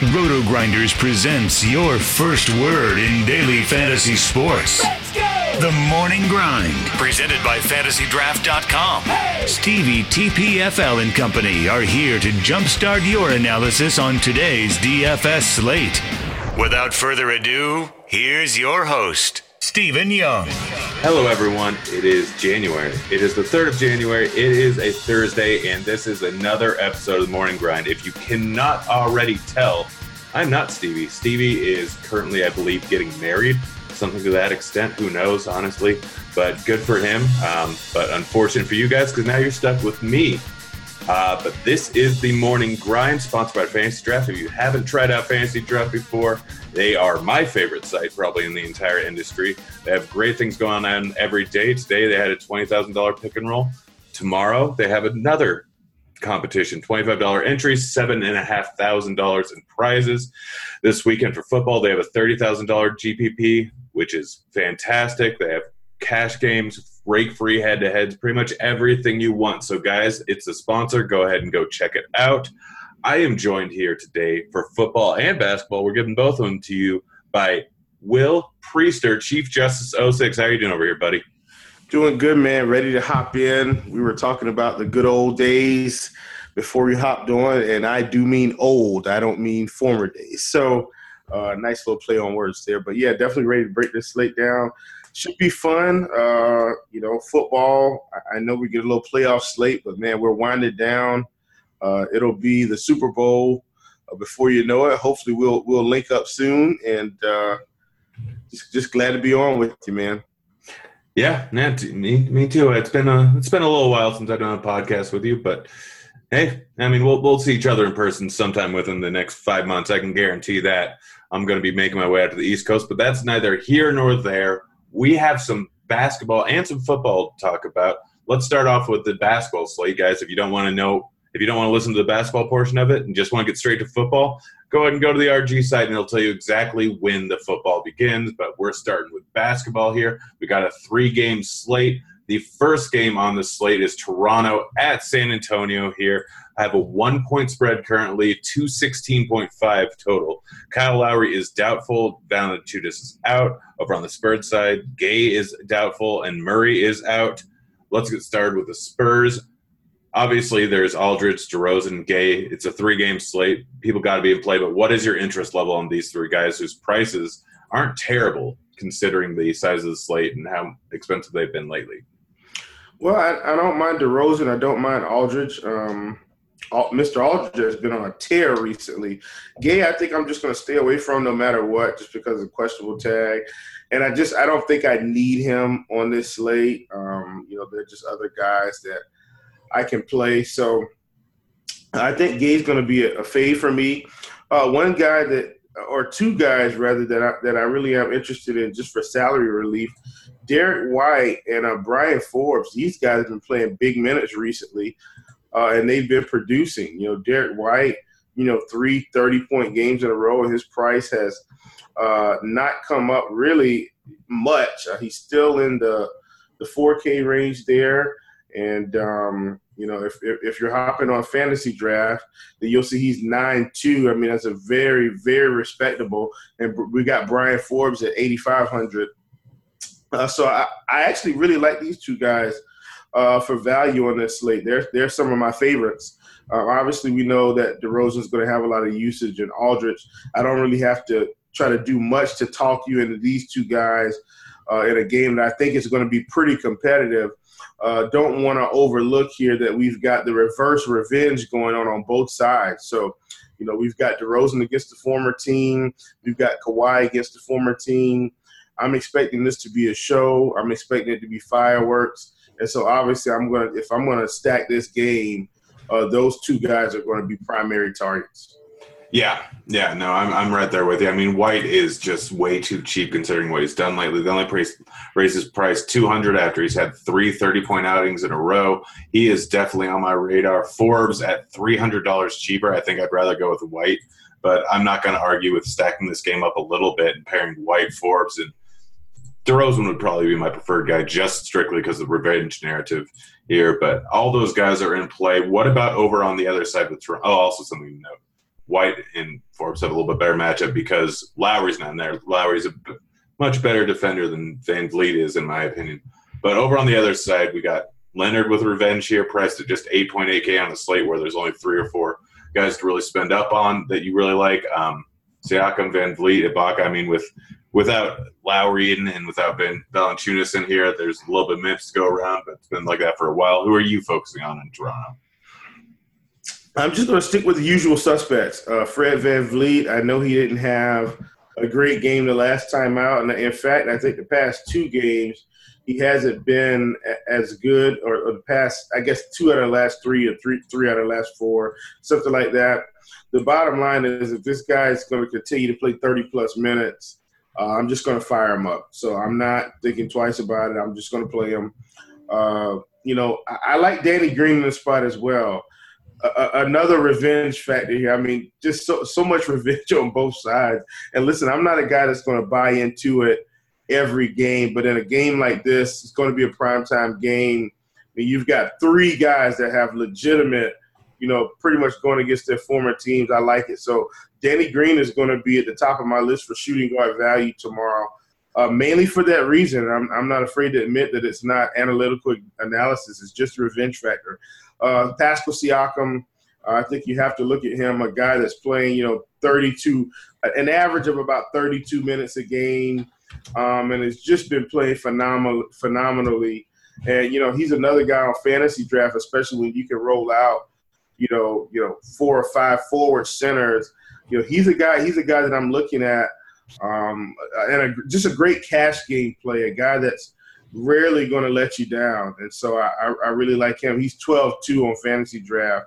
RotoGrinders presents your first word in daily fantasy sports. Let's go! The Morning Grind, presented by FantasyDraft.com. Hey! Stevie, TPFL and company are here to jumpstart your analysis on today's DFS slate. Without further ado, here's your host, Stephen Young. Hello, everyone. It is January. It is the 3rd of January. It is a Thursday, and this is another episode of The Morning Grind. If you cannot already tell, I'm not Stevie. Stevie is currently, I believe, getting married. Something to that extent. Who knows, honestly, but good for him. But unfortunate for you guys, because now you're stuck with me. But this is The Morning Grind, sponsored by Fantasy Draft. If you haven't tried out Fantasy Draft before, they are my favorite site probably in the entire industry. They have great things going on every day. Today, they had a $20,000 pick and roll. Tomorrow, they have another competition, $25 entries, $7,500 in prizes. This weekend for football, they have a $30,000 GPP, which is fantastic. They have cash games, rake-free head-to-heads, pretty much everything you want. So, guys, it's a sponsor. Go ahead and go check it out. I am joined here today for football and basketball. We're giving both of them to you by Will Priester, Chief Justice 06. How are you doing over here, buddy? Doing good, man. Ready to hop in. We were talking about the good old days before we hopped on, and I do mean old. I don't mean former days. So, nice little play on words there. But, yeah, definitely ready to break this slate down. Should be fun. Football, I know we get a little playoff slate, but, man, we're winded down. It'll be the Super Bowl before you know it. Hopefully we'll link up soon, and just glad to be on with you, man. Yeah, me too. It's been a little while since I've done a podcast with you, but hey, I mean, we'll see each other in person sometime within the next 5 months. I can guarantee that. I'm going to be making my way out to the East Coast, but that's neither here nor there. We have some basketball and some football to talk about. Let's start off with the basketball slate, guys. If you don't want to listen to the basketball portion of it and just want to get straight to football, go ahead and go to the RG site, and it'll tell you exactly when the football begins. But we're starting with basketball here. We got a 3-game slate. The first game on the slate is Toronto at San Antonio here. I have a 1-point spread currently, 216.5 total. Kyle Lowry is doubtful. Valanciutis is out. Over on the Spurs side, Gay is doubtful, and Murray is out. Let's get started with the Spurs. Obviously, there's Aldridge, DeRozan, Gay. It's a 3-game slate. People got to be in play, but what is your interest level on these three guys whose prices aren't terrible considering the size of the slate and how expensive they've been lately? Well, I don't mind DeRozan. I don't mind Aldridge. Mr. Aldridge has been on a tear recently. Gay, I think I'm just going to stay away from no matter what just because of questionable tag. And I don't think I need him on this slate. There are just other guys that I can play. So I think Gay's going to be a fade for me. Two guys rather that I really am interested in just for salary relief, Derrick White and Brian Forbes. These guys have been playing big minutes recently, and they've been producing. Derrick White, 3 30-point games in a row, and his price has not come up really much. He's still in the 4K range there. And, if you're hopping on Fantasy Draft, then you'll see he's 9.2. I mean, that's a very, very respectable. And we got Brian Forbes at 8,500. So I actually really like these two guys for value on this slate. They're some of my favorites. Obviously, we know that DeRozan's going to have a lot of usage and Aldridge. I don't really have to try to do much to talk you into these two guys in a game that I think is going to be pretty competitive. Don't want to overlook here that we've got the reverse revenge going on both sides. So, we've got DeRozan against the former team. We've got Kawhi against the former team. I'm expecting this to be a show. I'm expecting it to be fireworks. And so, obviously, if I'm going to stack this game, those two guys are going to be primary targets. Yeah, no, I'm right there with you. I mean, White is just way too cheap considering what he's done lately. They only raised his price $200 after he's had 3 30-point outings in a row. He is definitely on my radar. Forbes at $300 cheaper. I think I'd rather go with White, but I'm not going to argue with stacking this game up a little bit and pairing White, Forbes, and DeRozan would probably be my preferred guy just strictly because of the revenge narrative here. But all those guys are in play. What about over on the other side with Toronto? Oh, also something to note. White and Forbes have a little bit better matchup because Lowry's not in there. Lowry's a much better defender than Van Vliet is, in my opinion. But over on the other side, we got Leonard with revenge here, priced at just 8.8K on the slate, where there's only three or four guys to really spend up on that you really like. Siakam, Van Vliet, Ibaka. I mean, without Lowry in and without Valanciutis in here, there's a little bit of minutes to go around, but it's been like that for a while. Who are you focusing on in Toronto? I'm just going to stick with the usual suspects. Fred Van Vliet, I know he didn't have a great game the last time out. And in fact, I think the past two games, he hasn't been as good, or the past, I guess, two out of the last three or three out of the last four, something like that. The bottom line is if this guy is going to continue to play 30-plus minutes, I'm just going to fire him up. So I'm not thinking twice about it. I'm just going to play him. I like Danny Green in the spot as well. Another revenge factor here. I mean, just so much revenge on both sides. And listen, I'm not a guy that's going to buy into it every game, but in a game like this, it's going to be a primetime game. I mean, you've got three guys that have legitimate, pretty much going against their former teams. I like it. So Danny Green is going to be at the top of my list for shooting guard value tomorrow, mainly for that reason. I'm not afraid to admit that it's not analytical analysis. It's just a revenge factor. Pascal Siakam, I think you have to look at him, a guy that's playing, 32, an average of about 32 minutes a game, and has just been playing phenomenally. And, he's another guy on fantasy draft, especially when you can roll out, four or five forward centers. He's a guy that I'm looking at, and just a great cash game play, a guy that's rarely going to let you down. And so I really like him. He's 12-2 on fantasy draft.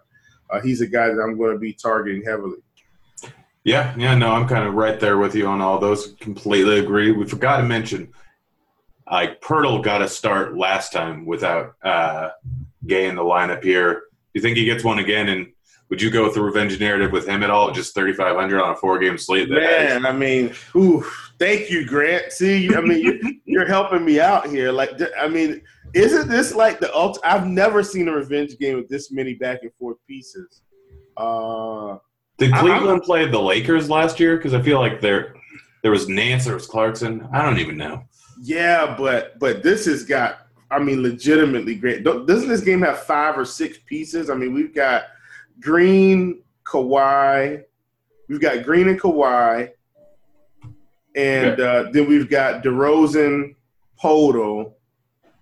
He's a guy that I'm going to be targeting heavily. Yeah, no, I'm kind of right there with you on all those. Completely agree. We forgot to mention, Pirtle got a start last time without Gay in the lineup here. Do you think he gets one again? And would you go with the revenge narrative with him at all? Just 3,500 on a four-game slate. Man, I mean, thank you, Grant. See, I mean, you're helping me out here. Isn't this like the – I've never seen a revenge game with this many back-and-forth pieces. Did Cleveland play the Lakers last year? Because I feel like there was Nance, there was Clarkson. I don't even know. Yeah, but this has got – legitimately great. Doesn't this game have five or six pieces? We've got – Green and Kawhi, and then we've got DeRozan, Podol,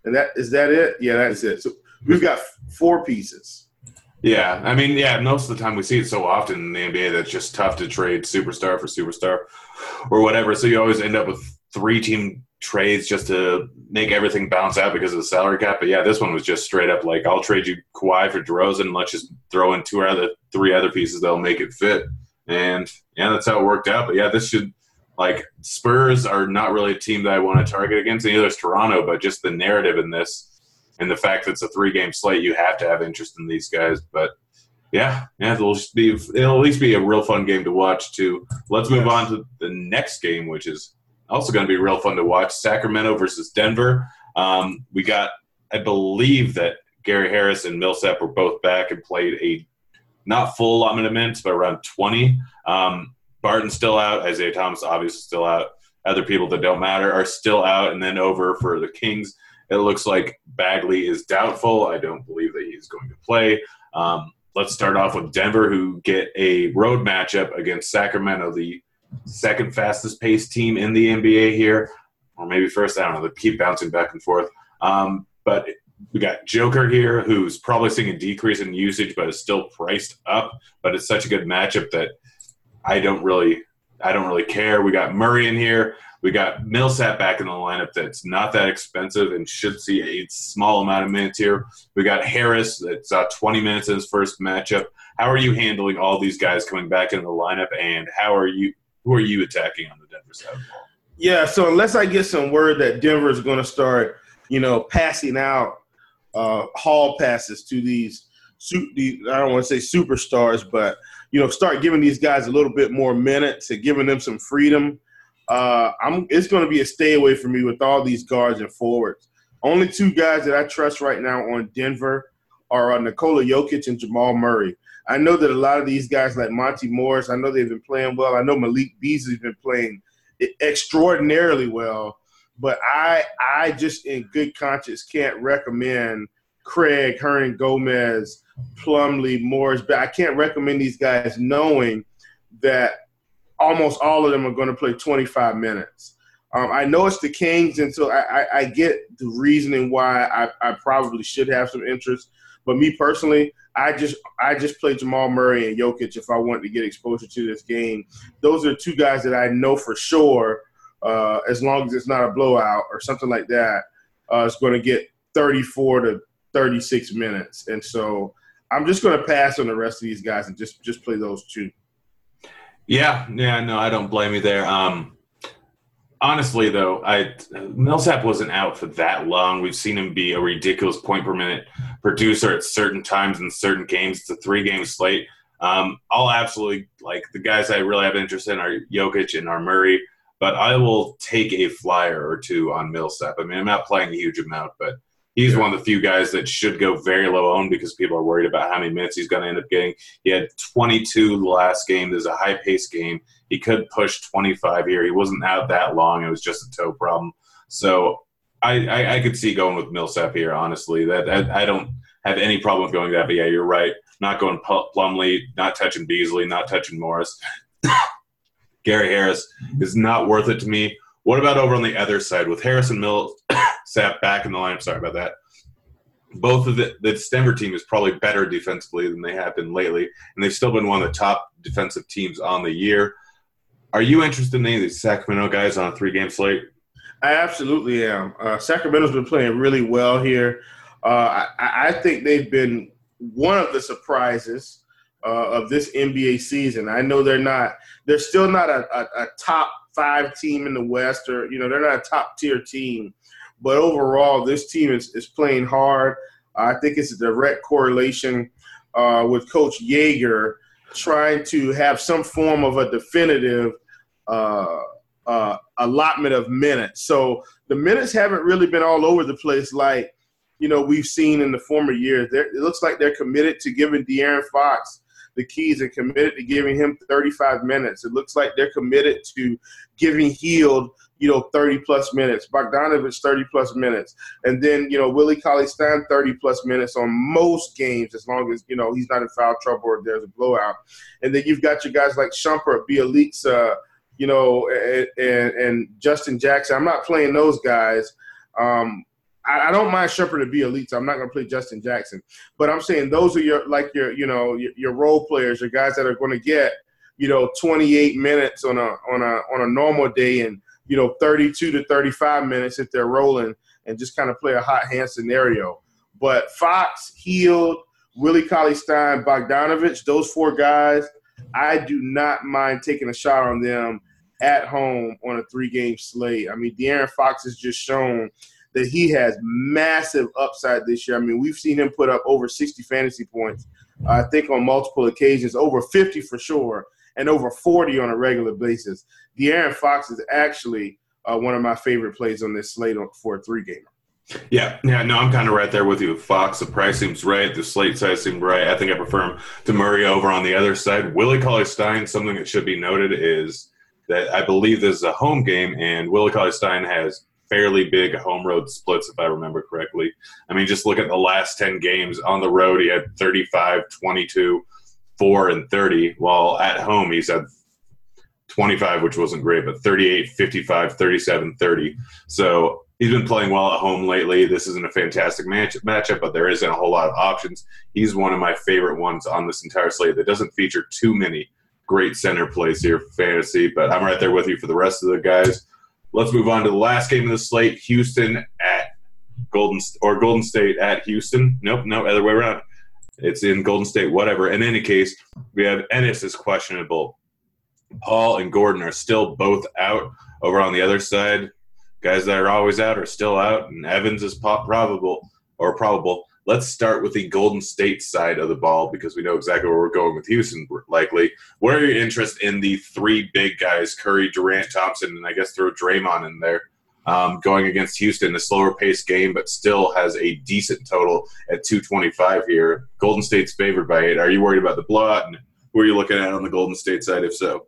and that is that it? Yeah, that's it. So we've got four pieces. Yeah, most of the time we see it so often in the NBA that it's just tough to trade superstar for superstar or whatever. So you always end up with three-team trades just to make everything bounce out because of the salary cap. But, yeah, this one was just straight up like, I'll trade you Kawhi for DeRozan and let's just throw in two out of the three other pieces that will make it fit. And, yeah, that's how it worked out. But, yeah, this should – Spurs are not really a team that I want to target against. Neither is Toronto, but just the narrative in this and the fact that it's a three-game slate, you have to have interest in these guys. But, yeah, it'll at least be a real fun game to watch, too. Let's move on to the next game, which is – also going to be real fun to watch, Sacramento versus Denver. We got, I believe that Gary Harris and Millsap were both back and played a not full allotment of minutes, but around 20. Barton's still out. Isaiah Thomas obviously still out. Other people that don't matter are still out. And then over for the Kings, it looks like Bagley is doubtful. I don't believe that he's going to play. Let's start off with Denver, who get a road matchup against Sacramento, the second fastest paced team in the NBA here, or maybe first, I don't know. They keep bouncing back and forth. But we got Joker here, who's probably seeing a decrease in usage, but is still priced up. But it's such a good matchup that I don't really care. We got Murray in here. We got Millsap back in the lineup. That's not that expensive and should see a small amount of minutes here. We got Harris that saw 20 minutes in his first matchup. How are you handling all these guys coming back in the lineup, and Who are you attacking on the Denver side? Yeah, so unless I get some word that Denver is going to start, passing out Hall passes to these I don't want to say superstars, but, start giving these guys a little bit more minutes and giving them some freedom, it's going to be a stay away for me with all these guards and forwards. Only two guys that I trust right now on Denver are Nikola Jokic and Jamal Murray. I know that a lot of these guys like Monty Morris, I know they've been playing well. I know Malik Beasley's been playing extraordinarily well. But I just in good conscience can't recommend Craig, Hernan Gomez, Plumlee, Morris. But I can't recommend these guys knowing that almost all of them are going to play 25 minutes. I know it's the Kings, and so I get the reasoning why I probably should have some interest. But me personally, I just play Jamal Murray and Jokic if I want to get exposure to this game. Those are two guys that I know for sure, as long as it's not a blowout or something like that, it's going to get 34 to 36 minutes. And so I'm just going to pass on the rest of these guys and just play those two. Yeah, no, I don't blame you there. Honestly, though, Millsap wasn't out for that long. We've seen him be a ridiculous point-per-minute producer at certain times in certain games. It's a three-game slate. I'll absolutely – like, the guys I really have interest in are Jokic and are Murray, but I will take a flyer or two on Millsap. I mean, I'm not playing a huge amount, but he's one of the few guys that should go very low-owned because people are worried about how many minutes he's going to end up getting. He had 22 the last game. There's a high-paced game. He could push 25 here. He wasn't out that long. It was just a toe problem. So I could see going with Millsap here, honestly. I don't have any problem with going with that. But, yeah, you're right. Not going Plumlee, not touching Beasley, not touching Morris. Gary Harris is not worth it to me. What about over on the other side with Harris and Millsap back in the lineup? Sorry about that. Both of the Denver team is probably better defensively than they have been lately, and they've still been one of the top defensive teams on the year. Are you interested in any of these Sacramento guys on a three-game slate? I absolutely am. Sacramento's been playing really well here. I think they've been one of the surprises of this NBA season. I know they're still not a top five team in the West, or they're not a top-tier team. But overall, this team is playing hard. I think it's a direct correlation with Coach Jaeger trying to have some form of a definitive allotment of minutes. So the minutes haven't really been all over the place like, we've seen in the former years. It looks like they're committed to giving De'Aaron Fox the keys and committed to giving him 35 minutes. It looks like they're committed to giving Hield, 30-plus minutes, Bogdanovich 30-plus minutes, and then, Willie Cauley-Stein 30-plus minutes on most games as long as, he's not in foul trouble or there's a blowout. And then you've got your guys like Shumpert, Bielitsa, and Justin Jackson. I'm not playing those guys. I don't mind Shumpert to be elite, so I'm not going to play Justin Jackson. But I'm saying those are your role players, your guys that are going to get 28 minutes on a normal day and 32 to 35 minutes if they're rolling and just kind of play a hot hand scenario. But Fox, Hield, Willie Cauley-Stein, Bogdanovich, those four guys, I do not mind taking a shot on them at home on a three-game slate. I mean, De'Aaron Fox has just shown that he has massive upside this year. I mean, we've seen him put up over 60 fantasy points, I think, on multiple occasions, over 50 for sure, and over 40 on a regular basis. De'Aaron Fox is actually one of my favorite plays on this slate for a three-gamer. Yeah, no, I'm kind of right there with you. Fox, the price seems right. The slate size seems right. I think I prefer him to Murray over on the other side. Willie Cauley-Stein, something that should be noted is that I believe this is a home game, and Willie Cauley-Stein has – fairly big home road splits, if I remember correctly. I mean, just look at the last 10 games on the road. He had 35, 22, 4, and 30, while at home he's had 25, which wasn't great, but 38, 55, 37, 30. So he's been playing well at home lately. This isn't a fantastic matchup, but there isn't a whole lot of options. He's one of my favorite ones on this entire slate that doesn't feature too many great center plays here for fantasy, but I'm right there with you for the rest of the guys. Let's move on to the last game of the slate, Houston at Golden State at Houston. Nope, no, other way around. It's in Golden State, whatever. In any case, we have Ennis is questionable. Paul and Gordon are still both out. Over on the other side, guys that are always out are still out, and Evans is probable. Let's start with the Golden State side of the ball because we know exactly where we're going with Houston, likely. What are your interests in the three big guys, Curry, Durant, Thompson, and I guess throw Draymond in there? going against Houston, a slower-paced game, but still has a decent total at 225 here. Golden State's favored by 8. Are you worried about the blowout, and who are you looking at on the Golden State side, if so?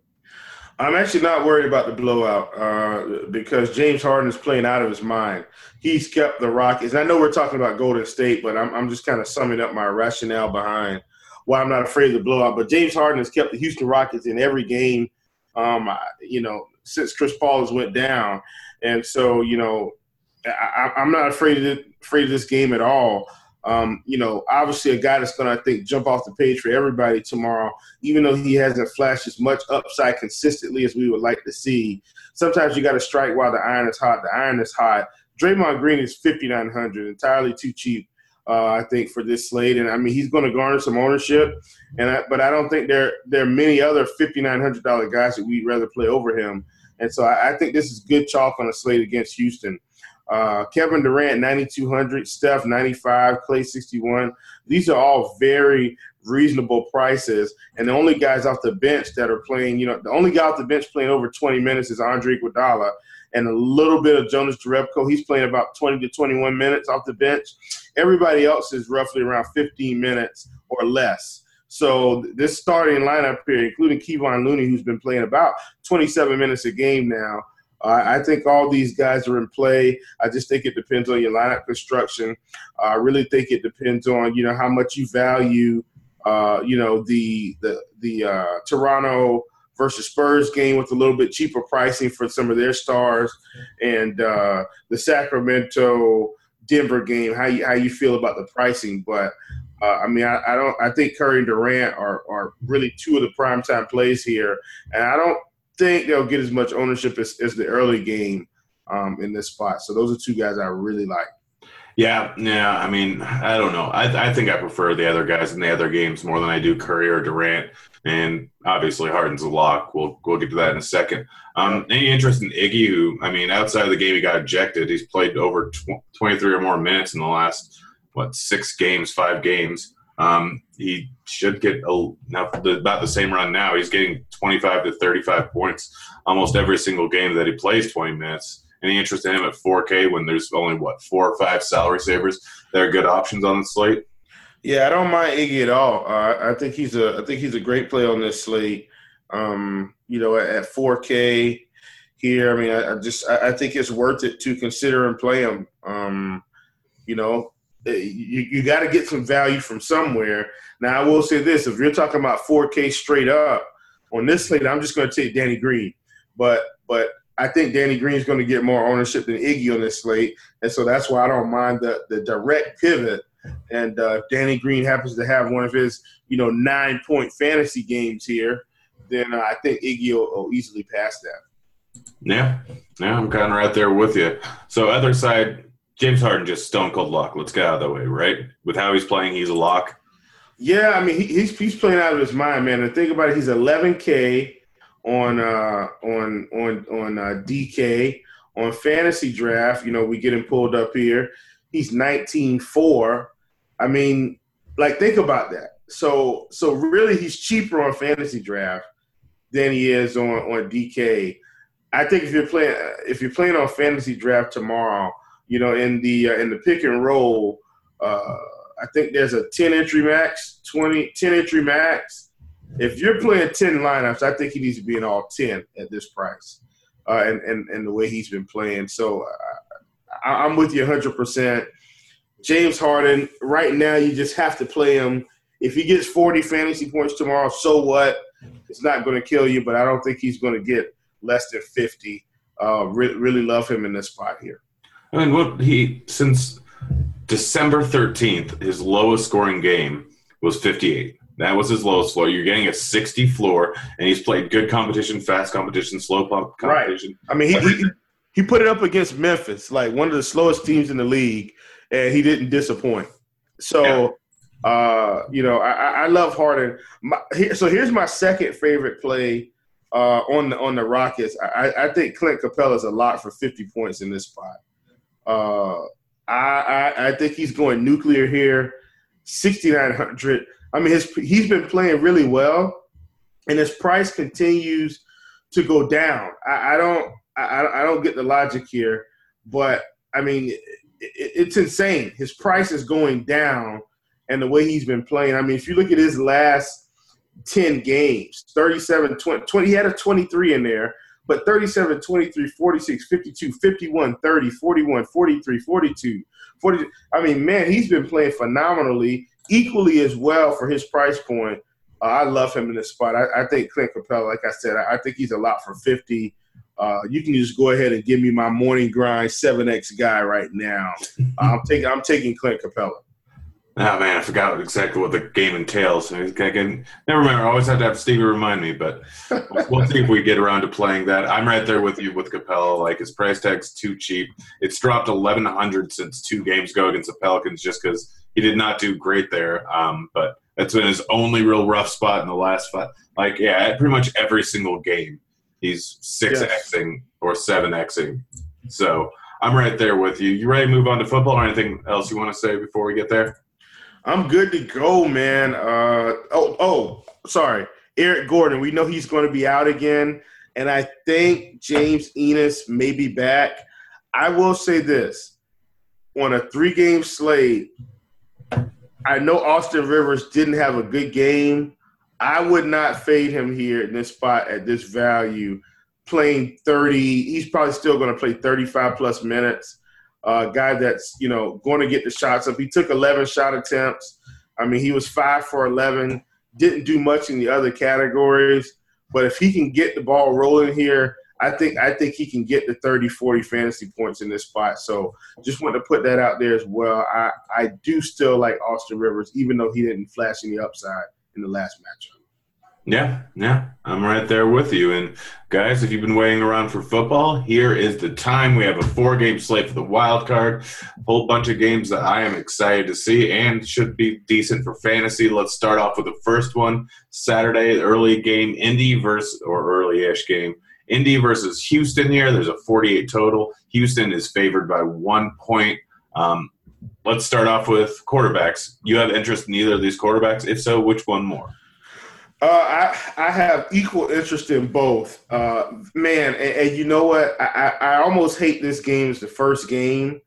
I'm actually not worried about the blowout because James Harden is playing out of his mind. He's kept the Rockets. And I know we're talking about Golden State, but I'm just kind of summing up my rationale behind why I'm not afraid of the blowout. But James Harden has kept the Houston Rockets in every game, since Chris Paul has went down. And so, I'm not afraid of this game at all. Obviously a guy that's going to, I think, jump off the page for everybody tomorrow, even though he hasn't flashed as much upside consistently as we would like to see. Sometimes you got to strike while the iron is hot. The iron is hot. Draymond Green is $5,900, entirely too cheap, I think, for this slate. And, he's going to garner some ownership. But I don't think there are many other $5,900 guys that we'd rather play over him. And so I think this is good chalk on a slate against Houston. Kevin Durant, 9,200, Steph, 95, Clay, 61. These are all very reasonable prices. And the only guys off the bench that are playing, the only guy off the bench playing over 20 minutes is Andre Iguodala and a little bit of Jonas Jerebko. He's playing about 20 to 21 minutes off the bench. Everybody else is roughly around 15 minutes or less. So this starting lineup here, including Kevon Looney, who's been playing about 27 minutes a game now, I think all these guys are in play. I just think it depends on your lineup construction. I really think it depends on, how much you value, the Toronto versus Spurs game with a little bit cheaper pricing for some of their stars, and the Sacramento-Denver game, how you feel about the pricing. But, I think Curry and Durant are really two of the primetime plays here, and I don't think they'll get as much ownership as the early game in this spot. So those are two guys I really like. Yeah. I don't know. I think I prefer the other guys in the other games more than I do Curry or Durant. And obviously Harden's a lock. We'll get to that in a second. Any interest in Iggy, who, outside of the game he got ejected, he's played over 23 or more minutes in the last, 5 games. He should get about the same run now. He's getting 25 to 35 points almost every single game that he plays 20 minutes. Any interest in him at 4K when there's only, 4 or 5 salary savers that are good options on the slate? Yeah, I don't mind Iggy at all. I think he's a great play on this slate. At 4K here, I think it's worth it to consider and play him. You got to get some value from somewhere. Now, I will say this. If you're talking about 4K straight up, on this slate, I'm just going to take Danny Green. But I think Danny Green is going to get more ownership than Iggy on this slate, and so that's why I don't mind the direct pivot. And if Danny Green happens to have one of his, 9-point fantasy games here, then I think Iggy will easily pass that. Yeah, I'm kind of right there with you. So other side – James Harden just stone-cold lock. Let's get out of the way, right? With how he's playing, he's a lock. Yeah, he's playing out of his mind, man. And think about it, he's 11K on DK. On Fantasy Draft, we get him pulled up here. He's 19.4. Think about that. So really he's cheaper on Fantasy Draft than he is on DK. I think if you're playing on Fantasy Draft tomorrow, in the pick and roll, I think there's a 10 entry max. If you're playing 10 lineups, I think he needs to be in all 10 at this price, and the way he's been playing. So I'm with you 100%. James Harden, right now you just have to play him. If he gets 40 fantasy points tomorrow, so what? It's not going to kill you, but I don't think he's going to get less than 50. Really love him in this spot here. Since December 13th, his lowest scoring game was 58. That was his lowest floor. You're getting a 60 floor, and he's played good competition, fast competition, slow pump competition. Right. He put it up against Memphis, one of the slowest teams in the league, and he didn't disappoint. So, yeah. I love Harden. So here's my second favorite play. On the Rockets, I think Clint Capela is a lot for 50 points in this spot. I think he's going nuclear here, 6,900. He's been playing really well, and his price continues to go down. I don't get the logic here. But, I mean, it's insane. His price is going down and the way he's been playing. I mean, if you look at his last 10 games, 37, 20, he had a 23 in there, but 37, 23, 46, 52, 51, 30, 41, 43, 42, 40. I mean, man, he's been playing phenomenally, equally as well for his price point. I love him in this spot. I think Clint Capela, like I said, I think he's a lot for 50. You can just go ahead and give me my morning grind 7X guy right now. I'm taking Clint Capela. Oh, man, I forgot exactly what the game entails. Never mind, I always have to have Stevie remind me, but we'll see if we get around to playing that. I'm right there with you with Capela. Like, his price tag's too cheap. It's dropped $1,100 since 2 games ago against the Pelicans just because he did not do great there. But that's been his only real rough spot in the last 5. Like, yeah, pretty much every single game he's 6Xing or 7Xing. So I'm right there with you. You ready to move on to football or anything else you want to say before we get there? I'm good to go, man. Sorry. Eric Gordon, we know he's going to be out again, and I think James Ennis may be back. I will say this. On a 3-game slate, I know Austin Rivers didn't have a good game. I would not fade him here in this spot at this value, playing 30. He's probably still going to play 35-plus minutes. Guy that's, you know, going to get the shots up. He took 11 shot attempts. I mean, he was 5 for 11, didn't do much in the other categories. But if he can get the ball rolling here, I think he can get the 30, 40 fantasy points in this spot. So just wanted to put that out there as well. I do still like Austin Rivers, even though he didn't flash any upside in the last matchup. Yeah, I'm right there with you. And, guys, if you've been waiting around for football, here is the time. We have a 4-game slate for the wild card, a whole bunch of games that I am excited to see and should be decent for fantasy. Let's start off with the first one, Saturday, early game, Indy versus Houston here. There's a 48 total. Houston is favored by 1 point. Let's start off with quarterbacks. You have interest in either of these quarterbacks? If so, which one more? I have equal interest in both. Man, and you know what? I almost hate this game as the first game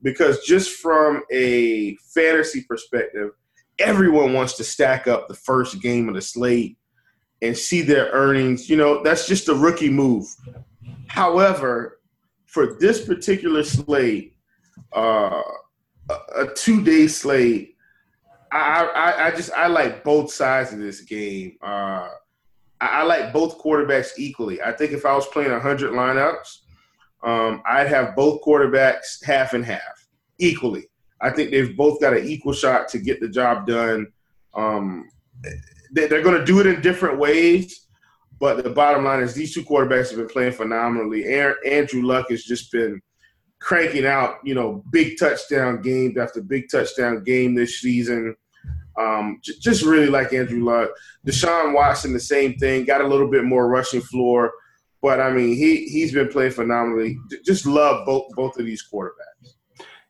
because just from a fantasy perspective, everyone wants to stack up the first game of the slate and see their earnings. You know, that's just a rookie move. However, for this particular slate, a 2-day slate, I like both sides of this game. I like both quarterbacks equally. I think if I was playing 100 lineups, I'd have both quarterbacks half and half equally. I think they've both got an equal shot to get the job done. They're going to do it in different ways, but the bottom line is these two quarterbacks have been playing phenomenally. Andrew Luck has just been cranking out, you know, big touchdown game after big touchdown game this season. Just really like Andrew Luck. Deshaun Watson, the same thing. Got a little bit more rushing floor. But, I mean, he's been playing phenomenally. Just love both of these quarterbacks.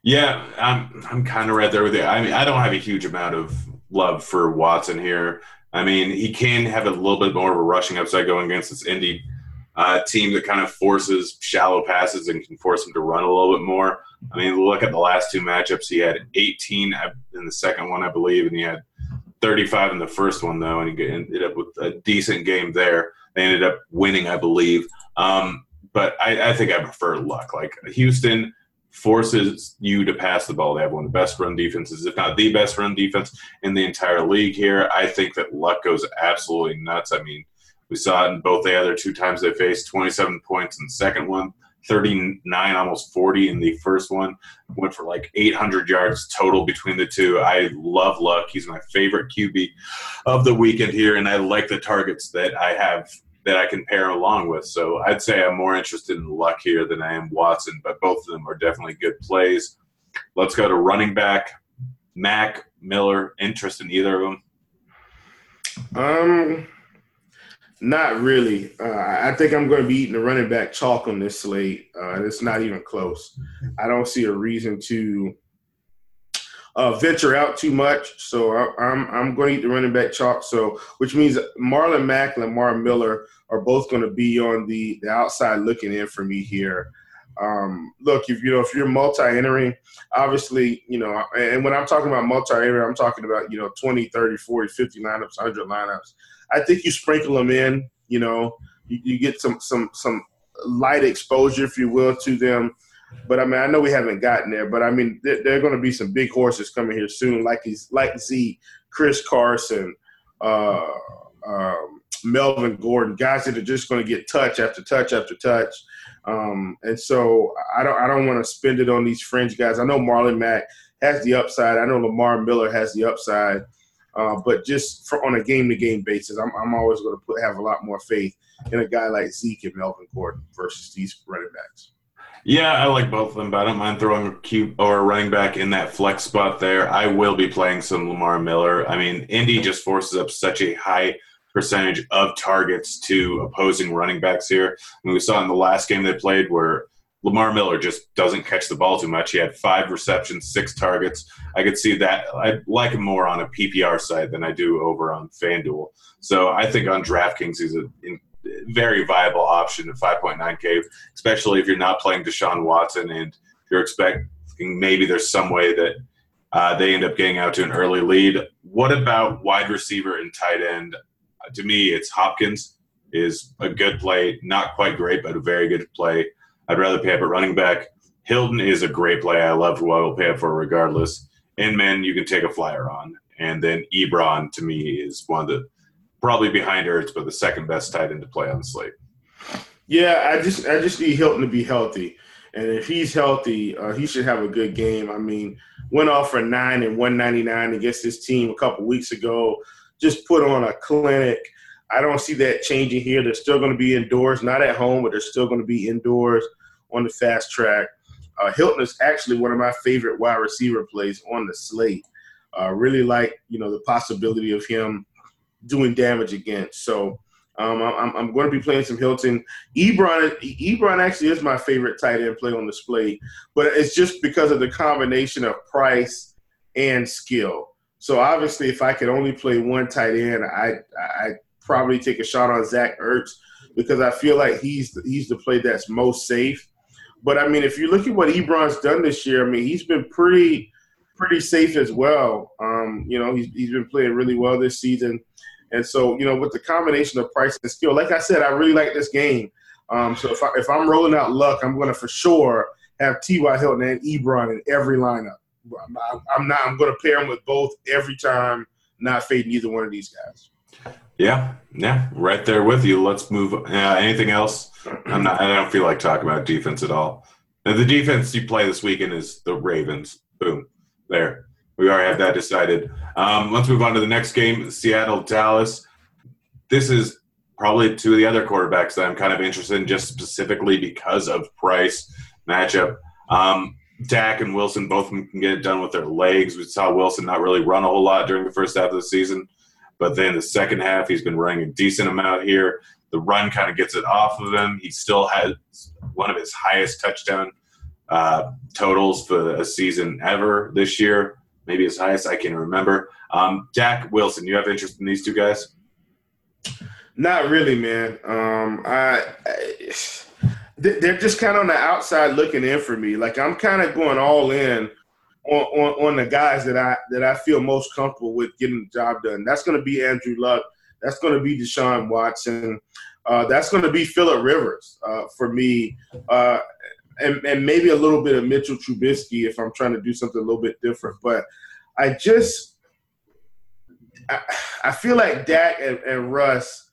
Yeah, I'm kind of right there with you. I mean, I don't have a huge amount of love for Watson here. I mean, he can have a little bit more of a rushing upside going against this Indy team that kind of forces shallow passes and can force him to run a little bit more. I mean, look at the last 2 matchups. He had 18 in the second one, I believe, and he had 35 in the first one, though, and he ended up with a decent game there. They ended up winning, I believe. But I think I prefer Luck. Like, Houston forces you to pass the ball. They have one of the best run defenses, if not the best run defense in the entire league here. I think that Luck goes absolutely nuts. I mean, we saw it in both the other 2 times they faced, 27 points in the second one, 39, almost 40 in the first one. Went for like 800 yards total between the 2. I love Luck. He's my favorite QB of the weekend here, and I like the targets that I have that I can pair along with. So I'd say I'm more interested in Luck here than I am Watson, but both of them are definitely good plays. Let's go to running back, Mack, Miller. Interest in either of them? Not really. I think I'm going to be eating the running back chalk on this slate, and it's not even close. I don't see a reason to venture out too much, so I'm going to eat the running back chalk. So, which means Marlon Mack and Lamar Miller are both going to be on the outside looking in for me here. Look, if you're multi-entering, obviously, and when I'm talking about multi-entering, I'm talking about, 20, 30, 40, 50 lineups, 100 lineups. I think you sprinkle them in, you get some light exposure, if you will, to them. But, I know we haven't gotten there. But, there are going to be some big horses coming here soon, like Z, Chris Carson, Melvin Gordon, guys that are just going to get touch after touch after touch. And so I don't want to spend it on these fringe guys. I know Marlon Mack has the upside. I know Lamar Miller has the upside. But just on a game-to-game basis, I'm always going to have a lot more faith in a guy like Zeke and Melvin Gordon versus these running backs. Yeah, I like both of them, but I don't mind throwing a cube or a running back in that flex spot there. I will be playing some Lamar Miller. Indy just forces up such a high percentage of targets to opposing running backs here. We saw in the last game they played where Lamar Miller just doesn't catch the ball too much. He had 5 receptions, 6 targets. I could see that. I like him more on a PPR side than I do over on FanDuel. So I think on DraftKings he's a very viable option at 5.9K, especially if you're not playing Deshaun Watson and you're expecting maybe there's some way that they end up getting out to an early lead. What about wide receiver and tight end? To me, it's Hopkins is a good play. Not quite great, but a very good play. I'd rather pay up at running back. Hilton is a great play. I love who I will pay up for regardless. Inman, you can take a flyer on. And then Ebron, to me, is one of the probably behind Ertz, but the second best tight end to play on the slate. Yeah, I just need Hilton to be healthy. And if he's healthy, he should have a good game. Went off for 9 and 199 against this team a couple weeks ago. Just put on a clinic. I don't see that changing here. They're still going to be indoors, not at home, but they're still going to be indoors on the fast track. Hilton is actually one of my favorite wide receiver plays on the slate. Really like, the possibility of him doing damage again. So I'm going to be playing some Hilton. Ebron actually is my favorite tight end play on the slate, but it's just because of the combination of price and skill. So obviously, if I could only play one tight end, I probably take a shot on Zach Ertz because I feel like he's the play that's most safe. But if you look at what Ebron's done this year, he's been pretty safe as well. He's been playing really well this season, and so with the combination of price and skill, like I said, I really like this game. So if I'm rolling out Luck, I'm going to for sure have T.Y. Hilton and Ebron in every lineup. I'm going to pair them with both every time. Not fading either one of these guys. Yeah, right there with you. Let's move. Anything else? I don't feel like talking about defense at all. Now, the defense you play this weekend is the Ravens. Boom. There. We already have that decided. Let's move on to the next game, Seattle-Dallas. This is probably two of the other quarterbacks that I'm kind of interested in just specifically because of price matchup. Dak and Wilson, both of them can get it done with their legs. We saw Wilson not really run a whole lot during the first half of the season. But then the second half, he's been running a decent amount here. The run kind of gets it off of him. He still has one of his highest touchdown totals for a season ever this year. Maybe his highest, I can't remember. Dak, Wilson, you have interest in these two guys? Not really, man. They're just kind of on the outside looking in for me. Like I'm kind of going all in on the guys that I feel most comfortable with getting the job done. That's going to be Andrew Luck. That's going to be Deshaun Watson. That's going to be Phillip Rivers for me, and maybe a little bit of Mitchell Trubisky if I'm trying to do something a little bit different. But I feel like Dak and Russ.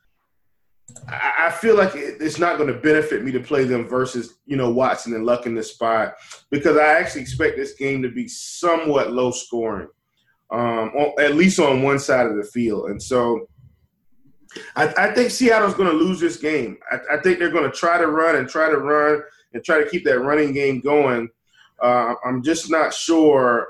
I feel like it's not going to benefit me to play them versus, Watson and Luck in this spot because I actually expect this game to be somewhat low scoring, at least on one side of the field. And so I think Seattle's going to lose this game. I think they're going to try to run and try to keep that running game going. I'm just not sure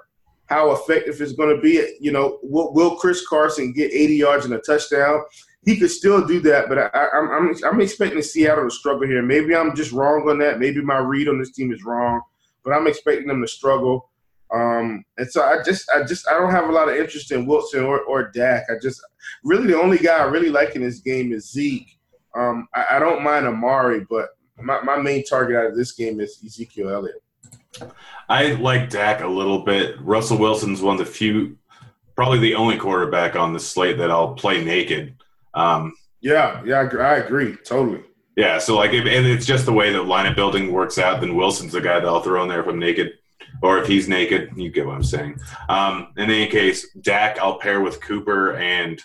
how effective it's going to be. Will Chris Carson get 80 yards and a touchdown? He could still do that, but I'm expecting Seattle to struggle here. Maybe I'm just wrong on that. Maybe my read on this team is wrong, but I'm expecting them to struggle. And so I don't have a lot of interest in Wilson or Dak. The only guy I really like in this game is Zeke. I don't mind Amari, but my main target out of this game is Ezekiel Elliott. I like Dak a little bit. Russell Wilson's one of the few, probably the only quarterback on this slate that I'll play naked. I agree totally. Yeah, so like, and it's just the way that lineup building works out. Then Wilson's the guy that I'll throw in there if I'm naked, or if he's naked. You get what I'm saying. In any case, Dak I'll pair with Cooper and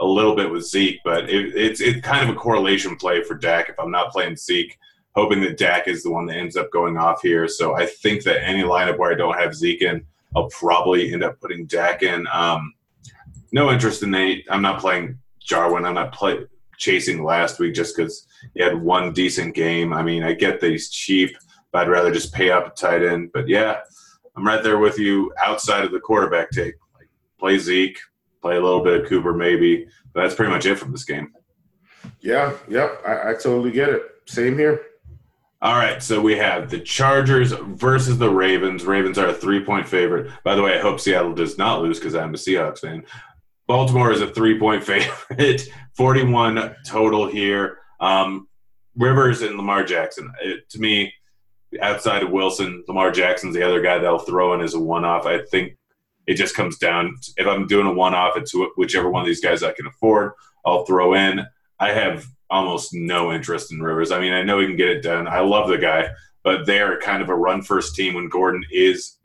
a little bit with Zeke, but it's kind of a correlation play for Dak if I'm not playing Zeke, hoping that Dak is the one that ends up going off here. So I think that any lineup where I don't have Zeke in, I'll probably end up putting Dak in. No interest in Nate. I'm not playing Jarwin. I'm not chasing last week just because he had one decent game. I mean, I get that he's cheap, but I'd rather just pay up a tight end. But, yeah, I'm right there with you outside of the quarterback take. Like, play Zeke, play a little bit of Cooper maybe. But that's pretty much it from this game. Yeah, yep, I totally get it. Same here. All right, so we have the Chargers versus the Ravens. Ravens are a 3-point favorite. By the way, I hope Seattle does not lose because I'm a Seahawks fan. Baltimore is a 3-point favorite, 41 total here. Rivers and Lamar Jackson. To me, outside of Wilson, Lamar Jackson's the other guy that I'll throw in as a one-off. I think it just comes down – if I'm doing a one-off, it's whichever one of these guys I can afford, I'll throw in. I have almost no interest in Rivers. I mean, I know he can get it done. I love the guy, but they are kind of a run-first team when Gordon is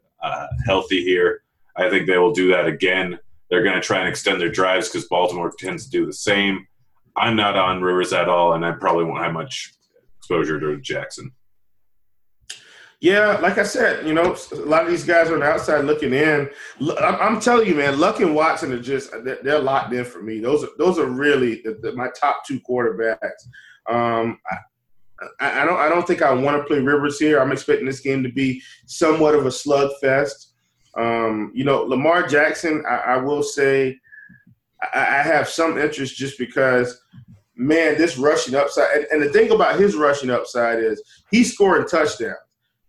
healthy here. I think they will do that again. They're going to try and extend their drives because Baltimore tends to do the same. I'm not on Rivers at all, and I probably won't have much exposure to Jackson. Yeah, like I said, you know, a lot of these guys are on the outside looking in. I'm telling you, man, Luck and Watson are just – they're locked in for me. Those are really my top two quarterbacks. I don't think I want to play Rivers here. I'm expecting this game to be somewhat of a slugfest. You know, Lamar Jackson, I will say I have some interest just because, man, this rushing upside. And the thing about his rushing upside is he's scoring touchdowns.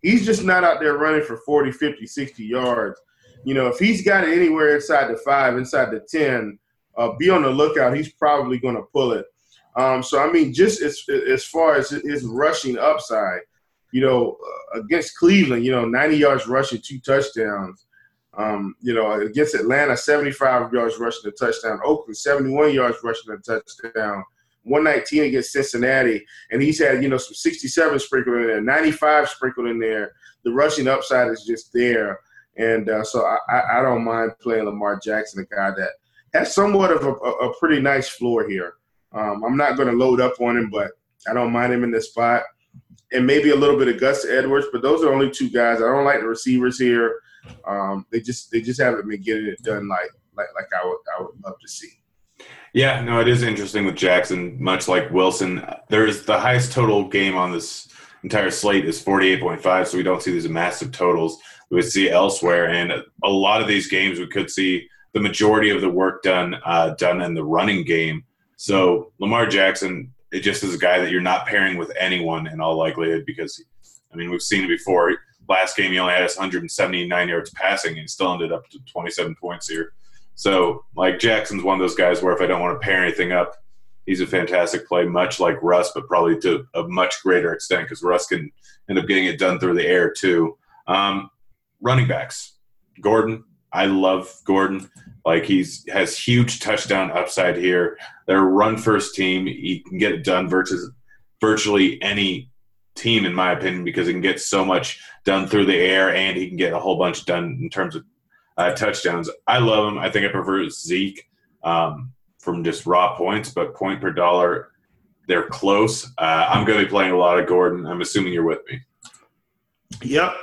He's just not out there running for 40, 50, 60 yards. You know, if he's got it anywhere inside the 5, inside the 10, be on the lookout. He's probably going to pull it. So, I mean, just as far as his rushing upside, you know, against Cleveland, you know, 90 yards rushing, 2 touchdowns. You know, against Atlanta, 75 yards rushing a touchdown. Oakland, 71 yards rushing a touchdown. 119 against Cincinnati. And he's had, you know, some 67 sprinkled in there, 95 sprinkled in there. The rushing upside is just there. And so I don't mind playing Lamar Jackson, a guy that has somewhat of a pretty nice floor here. I'm not going to load up on him, but I don't mind him in this spot. And maybe a little bit of Gus Edwards, but those are only two guys. I don't like the receivers here. They just haven't been getting it done like I would love to see. Yeah, no, it is interesting with Jackson, much like Wilson. There is the highest total game on this entire slate is 48.5, so we don't see these massive totals we see elsewhere. And a lot of these games we could see the majority of the work done in the running game. So Lamar Jackson, it just is a guy that you're not pairing with anyone in all likelihood because, I mean, we've seen it before. Last game, he only had us 179 yards passing and still ended up to 27 points here. So, like, Jackson's one of those guys where if I don't want to pair anything up, he's a fantastic play, much like Russ, but probably to a much greater extent because Russ can end up getting it done through the air too. Running backs. Gordon. I love Gordon. Like, has huge touchdown upside here. They're a run-first team. He can get it done versus virtually any team, in my opinion, because he can get so much done through the air and he can get a whole bunch done in terms of touchdowns. I love him. I think I prefer Zeke from just raw points, but point per dollar, they're close. I'm going to be playing a lot of Gordon. I'm assuming you're with me. Yep.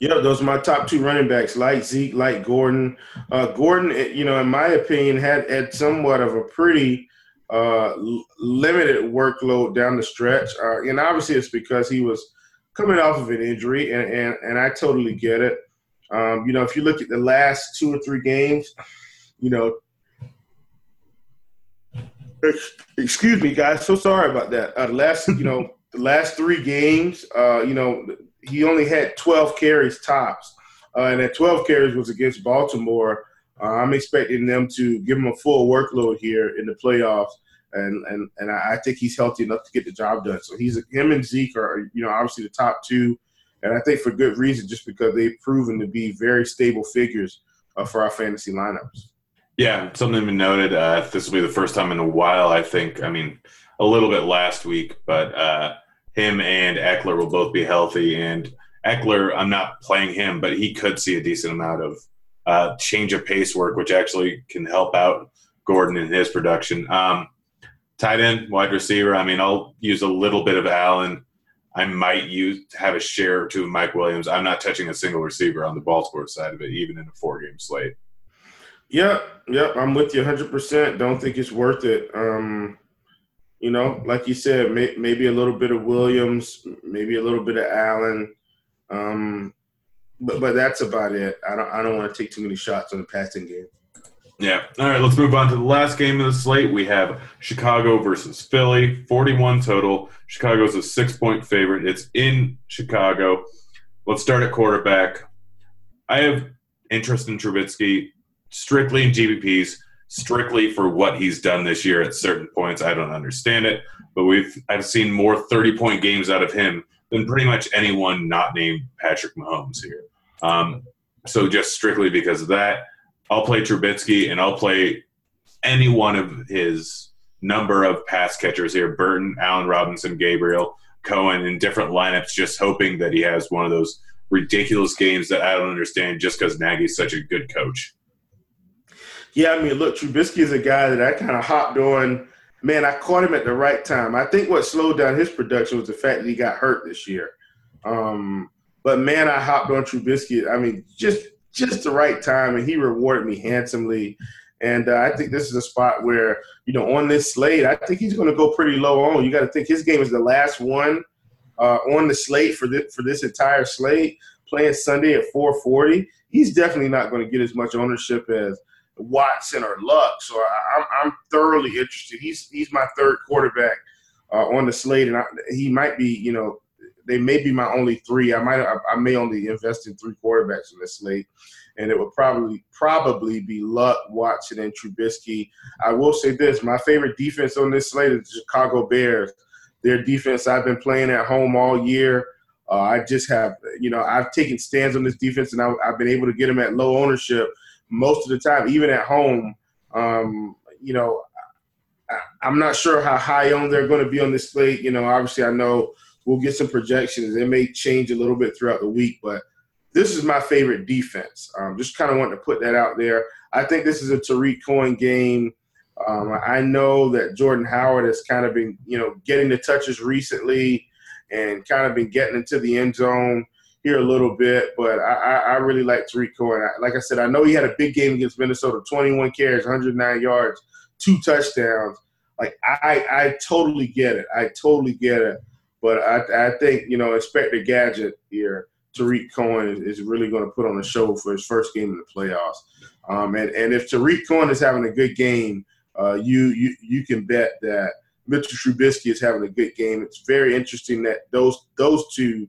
Yeah, those are my top two running backs, like Zeke, like Gordon. Gordon, you know, in my opinion, had somewhat of a pretty limited workload down the stretch. And obviously it's because he was coming off of an injury, and I totally get it. You know, if you look at the last 2 or 3 games, you know, excuse me, guys, so sorry about that. The last 3 games, you know, he only had 12 carries tops, and that 12 carries was against Baltimore. I'm expecting them to give him a full workload here in the playoffs, and I think he's healthy enough to get the job done. So he's him and Zeke are, you know, obviously the top two, and I think for good reason, just because they've proven to be very stable figures for our fantasy lineups. Yeah, something we noted. This will be the first time in a while, I think. I mean, a little bit last week, but him and Eckler will both be healthy. And Eckler, I'm not playing him, but he could see a decent amount of change of pace work, which actually can help out Gordon in his production. Tight end, wide receiver. I mean, I'll use a little bit of Allen. I might have a share or two of Mike Williams. I'm not touching a single receiver on the Baltimore side of it, even in a four-game slate. Yep, I'm with you 100%. Don't think it's worth it. You know, like you said, maybe a little bit of Williams, maybe a little bit of Allen, but that's about it. I don't want to take too many shots on the passing game. Yeah. All right, let's move on to the last game of the slate. We have Chicago versus Philly, 41 total. Chicago's a 6-point favorite. It's in Chicago. Let's start at quarterback. I have interest in Trubisky. Strictly in GBPs, strictly for what he's done this year at certain points. I don't understand it, but I've seen more 30-point games out of him than pretty much anyone not named Patrick Mahomes here. So just strictly because of that, I'll play Trubisky, and I'll play any one of his number of pass catchers here, Burton, Allen Robinson, Gabriel, Cohen, in different lineups, just hoping that he has one of those ridiculous games that I don't understand just because Nagy's such a good coach. Yeah, I mean, look, Trubisky is a guy that I kind of hopped on. Man, I caught him at the right time. I think what slowed down his production was the fact that he got hurt this year. But, man, I hopped on Trubisky, I mean, just the right time, and he rewarded me handsomely. And I think this is a spot where, you know, on this slate, I think he's going to go pretty low on. You got to think his game is the last one on the slate for this entire slate, playing Sunday at 4:40. He's definitely not going to get as much ownership as Watson or Luck, so I'm thoroughly interested. He's my third quarterback on the slate, and he might be, you know, they may be my only three. I may only invest in three quarterbacks on the slate, and it would probably be Luck, Watson, and Trubisky. I will say this: my favorite defense on this slate is the Chicago Bears. Their defense I've been playing at home all year. I just have, you know, I've taken stands on this defense, and I've been able to get them at low ownership. Most of the time, even at home, you know, I'm not sure how high on they're going to be on this slate. You know, obviously I know we'll get some projections. It may change a little bit throughout the week, but this is my favorite defense. Just kind of wanting to put that out there. I think this is a Tariq Cohen game. I know that Jordan Howard has kind of been, you know, getting the touches recently and kind of been getting into the end zone here a little bit, but I really like Tariq Cohen. Like I said, I know he had a big game against Minnesota, 21 carries, 109 yards, 2 touchdowns. Like, I totally get it. But I think, you know, Inspector Gadget here, Tariq Cohen is really going to put on a show for his first game in the playoffs. And if Tariq Cohen is having a good game, you can bet that Mitchell Trubisky is having a good game. It's very interesting that those two,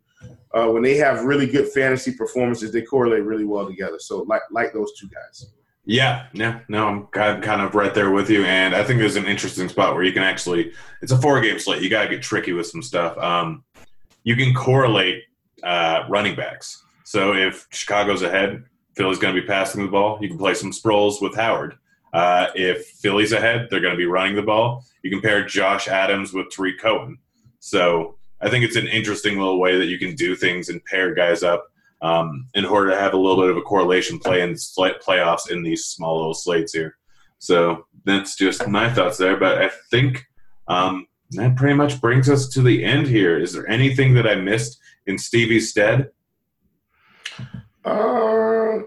when they have really good fantasy performances, they correlate really well together. So like those two guys. Yeah. No, I'm kind of right there with you. And I think there's an interesting spot where you can actually – it's a 4-game slate. You got to get tricky with some stuff. You can correlate running backs. So if Chicago's ahead, Philly's going to be passing the ball. You can play some Sproles with Howard. If Philly's ahead, they're going to be running the ball. You can pair Josh Adams with Tariq Cohen. So – I think it's an interesting little way that you can do things and pair guys up in order to have a little bit of a correlation play in the playoffs in these small little slates here. So that's just my thoughts there. But I think that pretty much brings us to the end here. Is there anything that I missed in Stevie's stead? I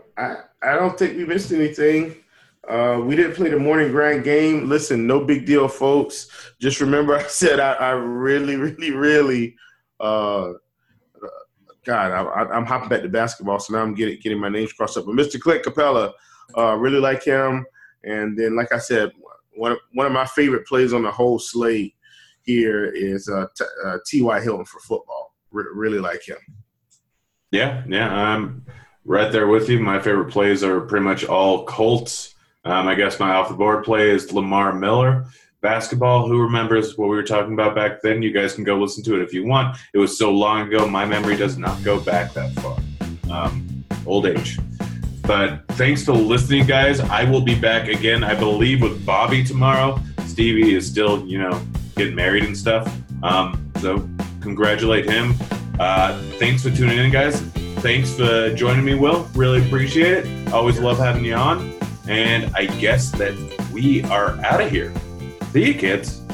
don't think we missed anything. We didn't play the morning grind game. Listen, no big deal, folks. Just remember I said I really God, I'm hopping back to basketball, so now I'm getting my names crossed up. But Mr. Clint Capela, really like him. And then, like I said, one of my favorite plays on the whole slate here is T.Y. Hilton for football. Really like him. Yeah, I'm right there with you. My favorite plays are pretty much all Colts. I guess my off-the-board play is Lamar Miller. basketball. Who remembers what we were talking about back then? You guys can go listen to it if you want. It was so long ago, my memory does not go back that far. Old age. But thanks for listening, guys. I will be back again, I believe, with Bobby tomorrow. Stevie is still, you know, getting married and stuff. So congratulate him. Thanks for tuning in, guys. Thanks for joining me, Will. Really appreciate it. Always love having you on. And I guess that we are out of here. See you, kids.